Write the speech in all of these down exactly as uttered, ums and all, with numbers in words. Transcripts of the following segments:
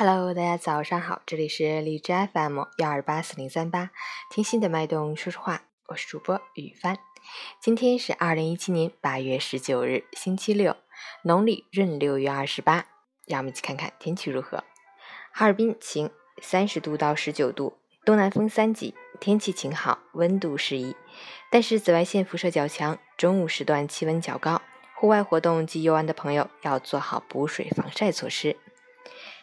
Hello， 大家早上好，这里是荔枝 F M 幺二八四零三八，听心的脉动说说话，我是主播雨帆。今天是二零一七年八月十九日，星期六，农历闰六月二十八。让我们一起看看天气如何。哈尔滨晴，三十度到十九度，东南风三级，天气晴好，温度适宜，但是紫外线辐射较强，中午时段气温较高，户外活动及游玩的朋友要做好补水防晒措施。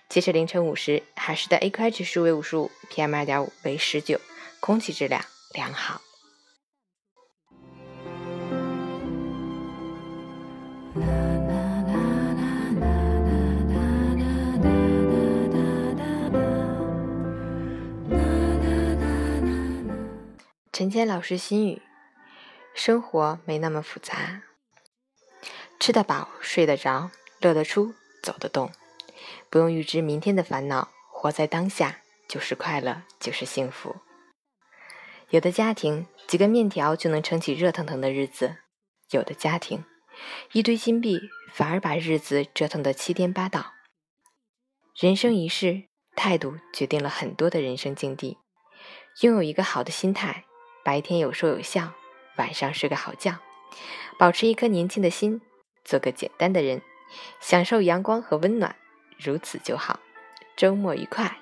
截至凌晨五时，海市的 A Q I 指数为五十五 P M 二点五 为十九，空气质量良好。陈谦老师心语：生活没那么复杂，吃得饱，睡得着，乐得出，走得动，不用预知明天的烦恼，活在当下就是快乐，就是幸福。有的家庭几个面条就能撑起热腾腾的日子，有的家庭一堆金币反而把日子折腾得七颠八倒。人生一世，态度决定了很多的人生境地。拥有一个好的心态，白天有说有笑，晚上睡个好觉，保持一颗年轻的心，做个简单的人，享受阳光和温暖，如此就好。周末愉快。